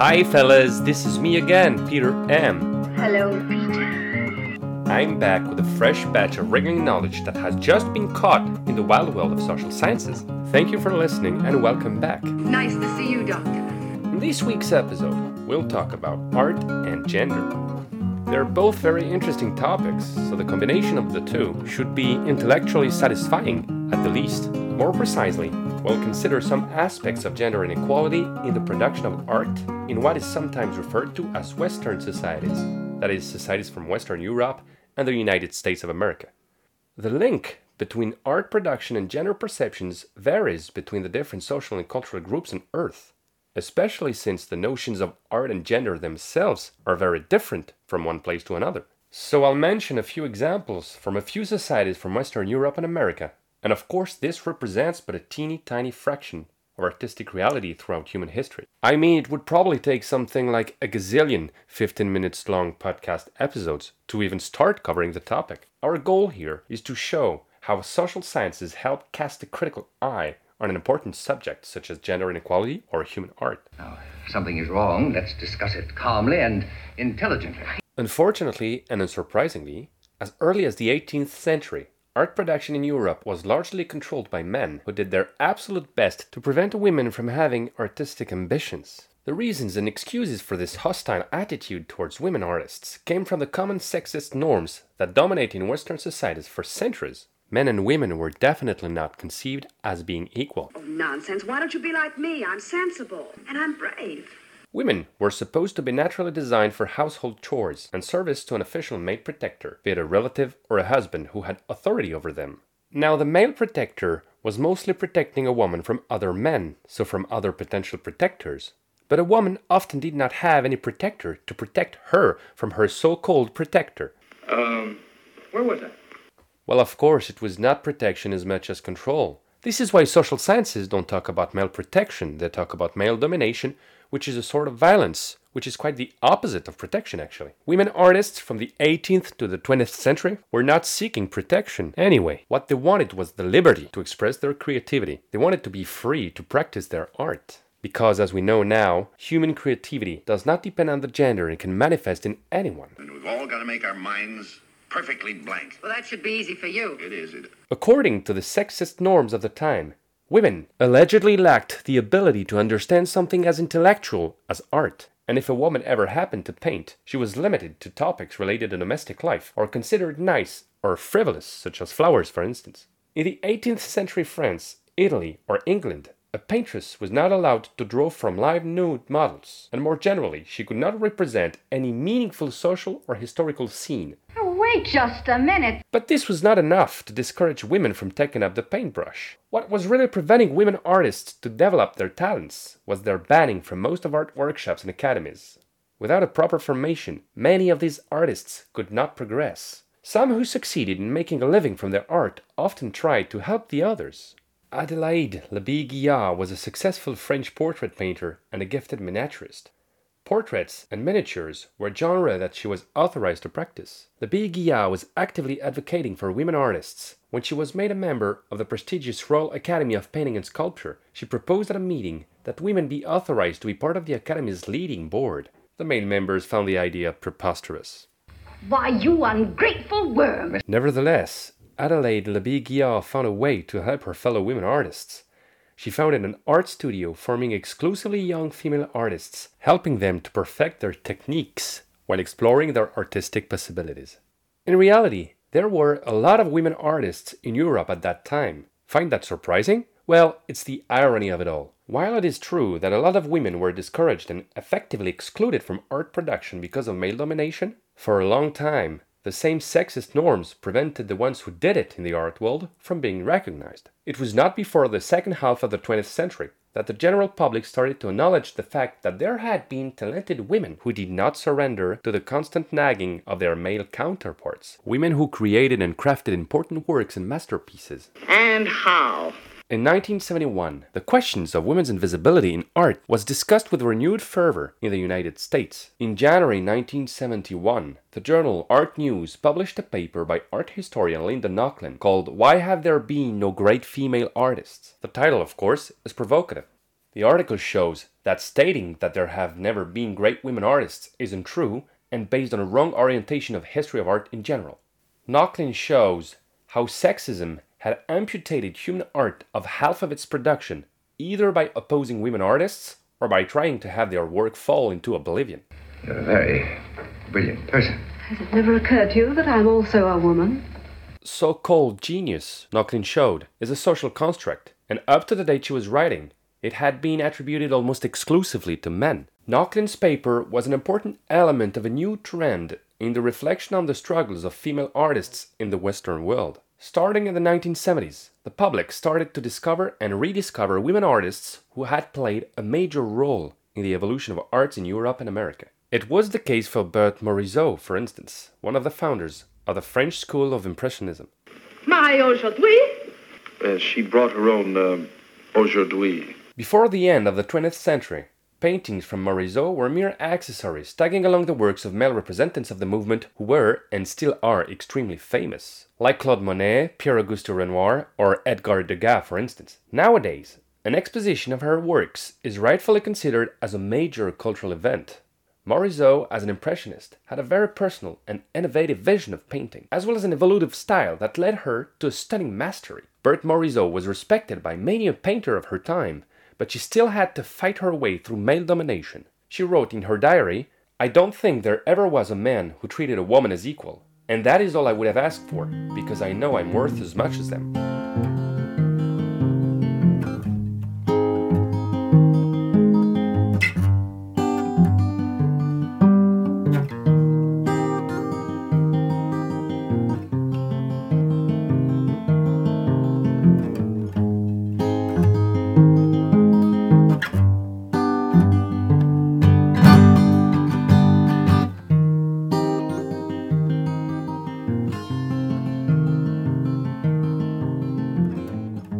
Hi fellas, this is me again, Peter M. Hello, Peter. I'm back with a fresh batch of regular knowledge that has just been caught in the wild world of social sciences. Thank you for listening and welcome back. Nice to see you, Doctor. In this week's episode, we'll talk about art and gender. They're both very interesting topics, so the combination of the two should be intellectually satisfying, at the least. More precisely, we'll consider some aspects of gender inequality in the production of art in what is sometimes referred to as Western societies, that is, societies from Western Europe and the United States of America. The link between art production and gender perceptions varies between the different social and cultural groups on Earth, especially since the notions of art and gender themselves are very different from one place to another. So I'll mention a few examples from a few societies from Western Europe and America, and of course this represents but a teeny tiny fraction of artistic reality throughout human history. I mean, it would probably take something like a gazillion 15 minutes long podcast episodes to even start covering the topic. Our goal here is to show how social sciences help cast a critical eye on an important subject such as gender inequality or human art. Now, if something is wrong, let's discuss it calmly and intelligently. Unfortunately and unsurprisingly, as early as the 18th century, art production in Europe was largely controlled by men who did their absolute best to prevent women from having artistic ambitions. The reasons and excuses for this hostile attitude towards women artists came from the common sexist norms that dominate in Western societies for centuries. Men and women were definitely not conceived as being equal. Oh, nonsense. Why don't you be like me? I'm sensible and I'm brave. Women were supposed to be naturally designed for household chores and service to an official male protector, be it a relative or a husband who had authority over them. Now, the male protector was mostly protecting a woman from other men, so from other potential protectors. But a woman often did not have any protector to protect her from her so-called protector. Where was I? Well, of course, it was not protection as much as control. This is why social sciences don't talk about male protection, they talk about male domination, which is a sort of violence, which is quite the opposite of protection, actually. Women artists from the 18th to the 20th century were not seeking protection anyway. What they wanted was the liberty to express their creativity. They wanted to be free to practice their art. Because, as we know now, human creativity does not depend on the gender and can manifest in anyone. And we've all got to make our minds perfectly blank. Well, that should be easy for you. It is. According to the sexist norms of the time, women allegedly lacked the ability to understand something as intellectual as art, and if a woman ever happened to paint, she was limited to topics related to domestic life, or considered nice or frivolous, such as flowers, for instance. In the 18th century France, Italy, or England, a paintress was not allowed to draw from live nude models, and more generally, she could not represent any meaningful social or historical scene. Wait just a minute. But this was not enough to discourage women from taking up the paintbrush. What was really preventing women artists to develop their talents was their banning from most of art workshops and academies. Without a proper formation, many of these artists could not progress. Some who succeeded in making a living from their art often tried to help the others. Adélaïde Labille-Guiard was a successful French portrait painter and a gifted miniaturist. Portraits and miniatures were a genre that she was authorized to practice. Labille-Guiard was actively advocating for women artists. When she was made a member of the prestigious Royal Academy of Painting and Sculpture, she proposed at a meeting that women be authorized to be part of the Academy's leading board. The male members found the idea preposterous. Why, you ungrateful worm! Nevertheless, Adélaïde Labille-Guiard found a way to help her fellow women artists. She founded an art studio forming exclusively young female artists, helping them to perfect their techniques while exploring their artistic possibilities. In reality, there were a lot of women artists in Europe at that time. Find that surprising? Well, it's the irony of it all. While it is true that a lot of women were discouraged and effectively excluded from art production because of male domination, for a long time, the same sexist norms prevented the ones who did it in the art world from being recognized. It was not before the second half of the 20th century that the general public started to acknowledge the fact that there had been talented women who did not surrender to the constant nagging of their male counterparts, women who created and crafted important works and masterpieces. And how? In 1971, the questions of women's invisibility in art was discussed with renewed fervor in the United States. In January 1971, the journal Art News published a paper by art historian Linda Nochlin called "Why Have There Been No Great Female Artists?" The title, of course, is provocative. The article shows that stating that there have never been great women artists isn't true and based on a wrong orientation of history of art in general. Nochlin shows how sexism had amputated human art of half of its production, either by opposing women artists or by trying to have their work fall into oblivion. You're a very brilliant person. Has it never occurred to you that I'm also a woman? So-called genius, Nochlin showed, is a social construct, and up to the date she was writing, it had been attributed almost exclusively to men. Nochlin's paper was an important element of a new trend in the reflection on the struggles of female artists in the Western world. Starting in the 1970s, the public started to discover and rediscover women artists who had played a major role in the evolution of arts in Europe and America. It was the case for Berthe Morisot, for instance, one of the founders of the French School of Impressionism. My aujourd'hui! She brought her own aujourd'hui. Before the end of the 20th century, paintings from Morisot were mere accessories tagging along the works of male representatives of the movement who were, and still are, extremely famous, like Claude Monet, Pierre-Auguste Renoir, or Edgar Degas, for instance. Nowadays, an exposition of her works is rightfully considered as a major cultural event. Morisot, as an impressionist, had a very personal and innovative vision of painting, as well as an evolutive style that led her to a stunning mastery. Berthe Morisot was respected by many a painter of her time, but she still had to fight her way through male domination. She wrote in her diary, "I don't think there ever was a man who treated a woman as equal, and that is all I would have asked for, because I know I'm worth as much as them."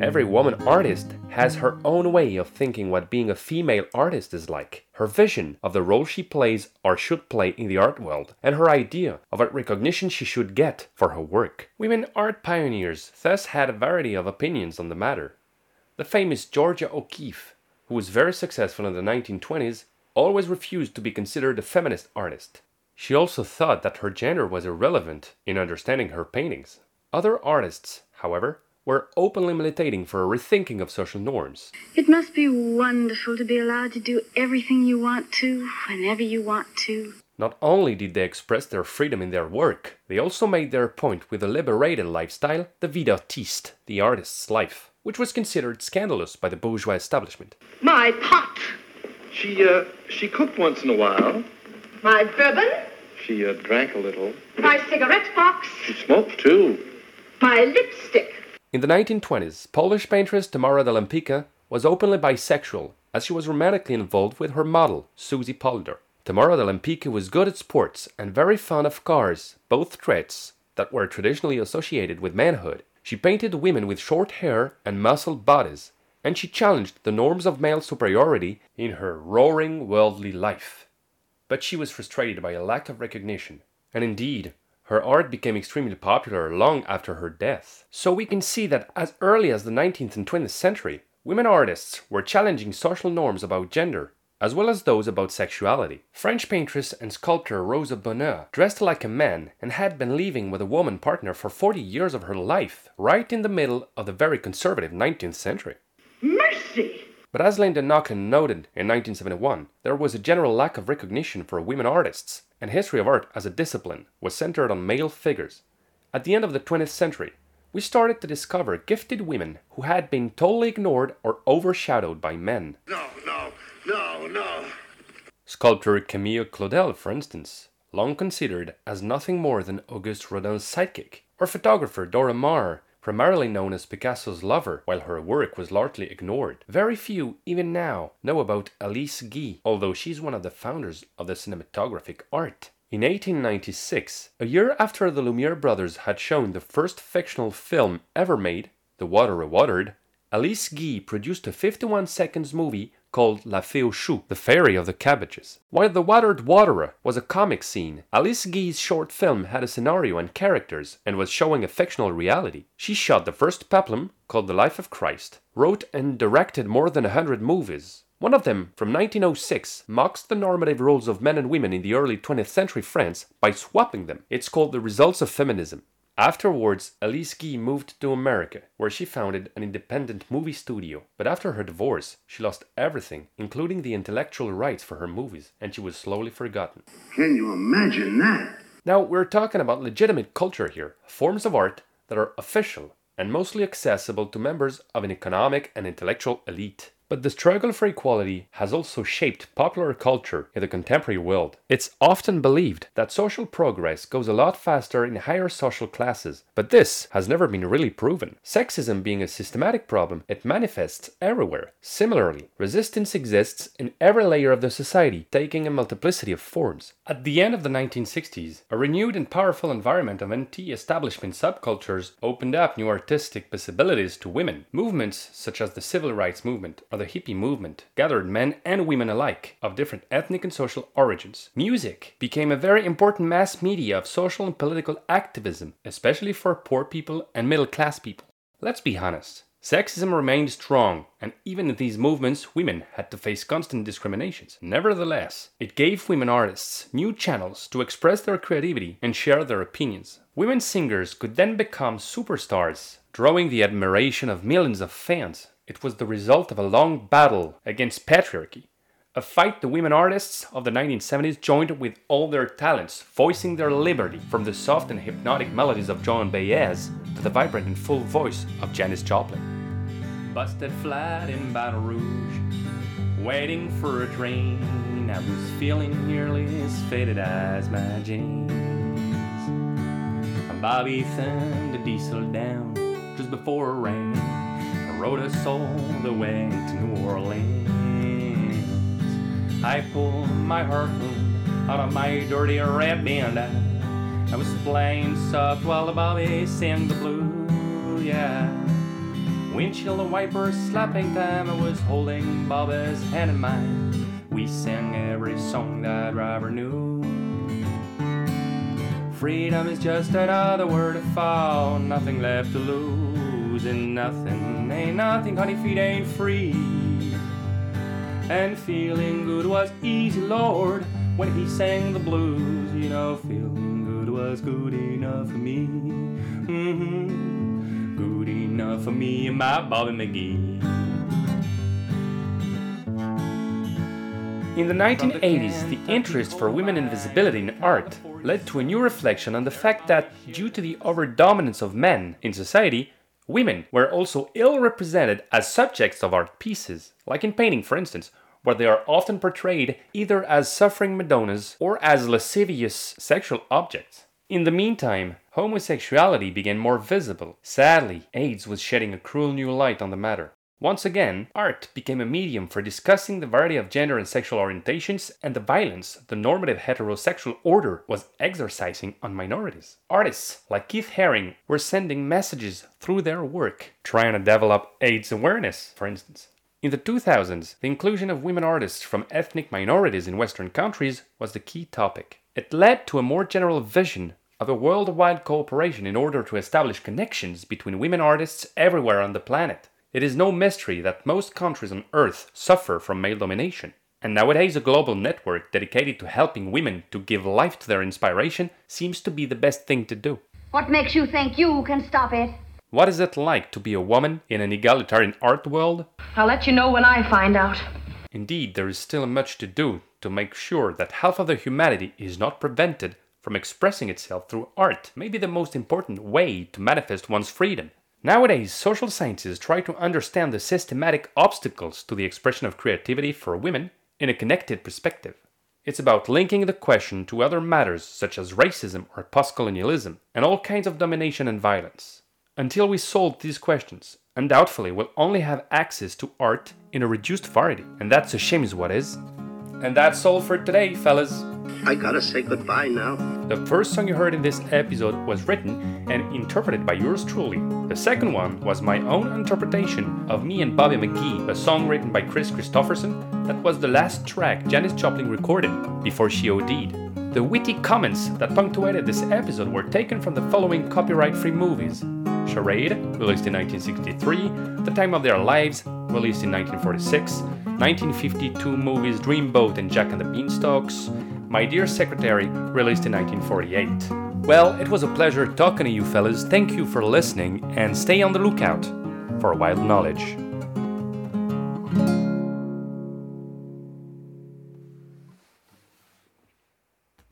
Every woman artist has her own way of thinking what being a female artist is like, her vision of the role she plays or should play in the art world, and her idea of what recognition she should get for her work. Women art pioneers thus had a variety of opinions on the matter. The famous Georgia O'Keeffe, who was very successful in the 1920s, always refused to be considered a feminist artist. She also thought that her gender was irrelevant in understanding her paintings. Other artists, however, were openly militating for a rethinking of social norms. It must be wonderful to be allowed to do everything you want to, whenever you want to. Not only did they express their freedom in their work, they also made their point with a liberated lifestyle, the vie d'artiste, the artist's life, which was considered scandalous by the bourgeois establishment. My pot! She cooked once in a while. My bourbon! She drank a little. My cigarette box! She smoked too. My lipstick! In the 1920s, Polish paintress Tamara de Lempicka was openly bisexual, as she was romantically involved with her model, Susie Polder. Tamara de Lempicka was good at sports and very fond of cars, both traits that were traditionally associated with manhood. She painted women with short hair and muscled bodies, and she challenged the norms of male superiority in her roaring worldly life. But she was frustrated by a lack of recognition, and indeed, her art became extremely popular long after her death. So we can see that as early as the 19th and 20th century, women artists were challenging social norms about gender, as well as those about sexuality. French paintress and sculptor Rosa Bonheur dressed like a man and had been living with a woman partner for 40 years of her life, right in the middle of the very conservative 19th century. Mercy! But as Linda Nochlin noted in 1971, there was a general lack of recognition for women artists, and history of art as a discipline was centered on male figures. At the end of the 20th century, we started to discover gifted women who had been totally ignored or overshadowed by men. No. Sculptor Camille Claudel, for instance, long considered as nothing more than Auguste Rodin's sidekick, or photographer Dora Maar, primarily known as Picasso's lover, while her work was largely ignored. Very few, even now, know about Alice Guy, although she's one of the founders of the cinematographic art. In 1896, a year after the Lumiere brothers had shown the first fictional film ever made, The Water Rewatered, Alice Guy produced a 51-second movie called La Fée au Chou, The Fairy of the Cabbages. While The Watered Waterer was a comic scene, Alice Guy's short film had a scenario and characters and was showing a fictional reality. She shot the first peplum, called The Life of Christ, wrote and directed more than 100 movies. One of them, from 1906, mocks the normative roles of men and women in the early 20th century France by swapping them. It's called The Results of Feminism. Afterwards, Alice Guy moved to America, where she founded an independent movie studio. But after her divorce, she lost everything, including the intellectual rights for her movies, and she was slowly forgotten. Can you imagine that? Now, we're talking about legitimate culture here, forms of art that are official and mostly accessible to members of an economic and intellectual elite. But the struggle for equality has also shaped popular culture in the contemporary world. It's often believed that social progress goes a lot faster in higher social classes, but this has never been really proven. Sexism being a systematic problem, it manifests everywhere. Similarly, resistance exists in every layer of the society, taking a multiplicity of forms. At the end of the 1960s, a renewed and powerful environment of anti-establishment subcultures opened up new artistic possibilities to women. Movements such as the Civil Rights Movement, or the hippie movement, gathered men and women alike of different ethnic and social origins. Music became a very important mass media of social and political activism, especially for poor people and middle-class people. Let's be honest, sexism remained strong, and even in these movements, women had to face constant discriminations. Nevertheless, it gave women artists new channels to express their creativity and share their opinions. Women singers could then become superstars, drawing the admiration of millions of fans. It was the result of a long battle against patriarchy, a fight the women artists of the 1970s joined with all their talents, voicing their liberty, from the soft and hypnotic melodies of Joan Baez to the vibrant and full voice of Janis Joplin. Busted flat in Baton Rouge, waiting for a train, I was feeling nearly as faded as my jeans. Bobby thumbed the diesel down just before it rained. Rode us all the way to New Orleans. I pulled my harpoon out of my dirty red bandana. I was playing soft while the Bobby sang the blues, yeah. Windshield wipers slapping time, I was holding Bobby's hand in mine. We sang every song that driver knew. Freedom is just another word to fall, nothing left to lose, and nothing ain't nothing, honey, if it ain't free. And feeling good was easy, Lord, when he sang the blues. You know, feeling good was good enough for me. Mm-hmm. Good enough for me and my Bobby McGee. In the 1980s, the interest for women and visibility in art led to a new reflection on the fact that, due to the overdominance of men in society, women were also ill-represented as subjects of art pieces, like in painting, for instance, where they are often portrayed either as suffering Madonnas or as lascivious sexual objects. In the meantime, homosexuality became more visible. Sadly, AIDS was shedding a cruel new light on the matter. Once again, art became a medium for discussing the variety of gender and sexual orientations and the violence the normative heterosexual order was exercising on minorities. Artists like Keith Haring were sending messages through their work, trying to develop AIDS awareness, for instance. In the 2000s, the inclusion of women artists from ethnic minorities in Western countries was the key topic. It led to a more general vision of a worldwide cooperation in order to establish connections between women artists everywhere on the planet. It is no mystery that most countries on Earth suffer from male domination. And nowadays, a global network dedicated to helping women to give life to their inspiration seems to be the best thing to do. What makes you think you can stop it? What is it like to be a woman in an egalitarian art world? I'll let you know when I find out. Indeed, there is still much to do to make sure that half of the humanity is not prevented from expressing itself through art, maybe the most important way to manifest one's freedom. Nowadays, social sciences try to understand the systematic obstacles to the expression of creativity for women in a connected perspective. It's about linking the question to other matters such as racism or post-colonialism and all kinds of domination and violence. Until we solve these questions, undoubtedly we'll only have access to art in a reduced variety. And that's a shame is what is. And that's all for today, fellas. I gotta say goodbye now. The first song you heard in this episode was written and interpreted by yours truly. The second one was my own interpretation of Me and Bobby McGee, a song written by Kris Kristofferson that was the last track Janis Joplin recorded before she OD'd. The witty comments that punctuated this episode were taken from the following copyright-free movies: Charade, released in 1963, The Time of Their Lives, released in 1946, 1952 movies Dreamboat and Jack and the Beanstalks, My Dear Secretary, released in 1948. Well, it was a pleasure talking to you fellas, thank you for listening, and stay on the lookout for Wild Knowledge.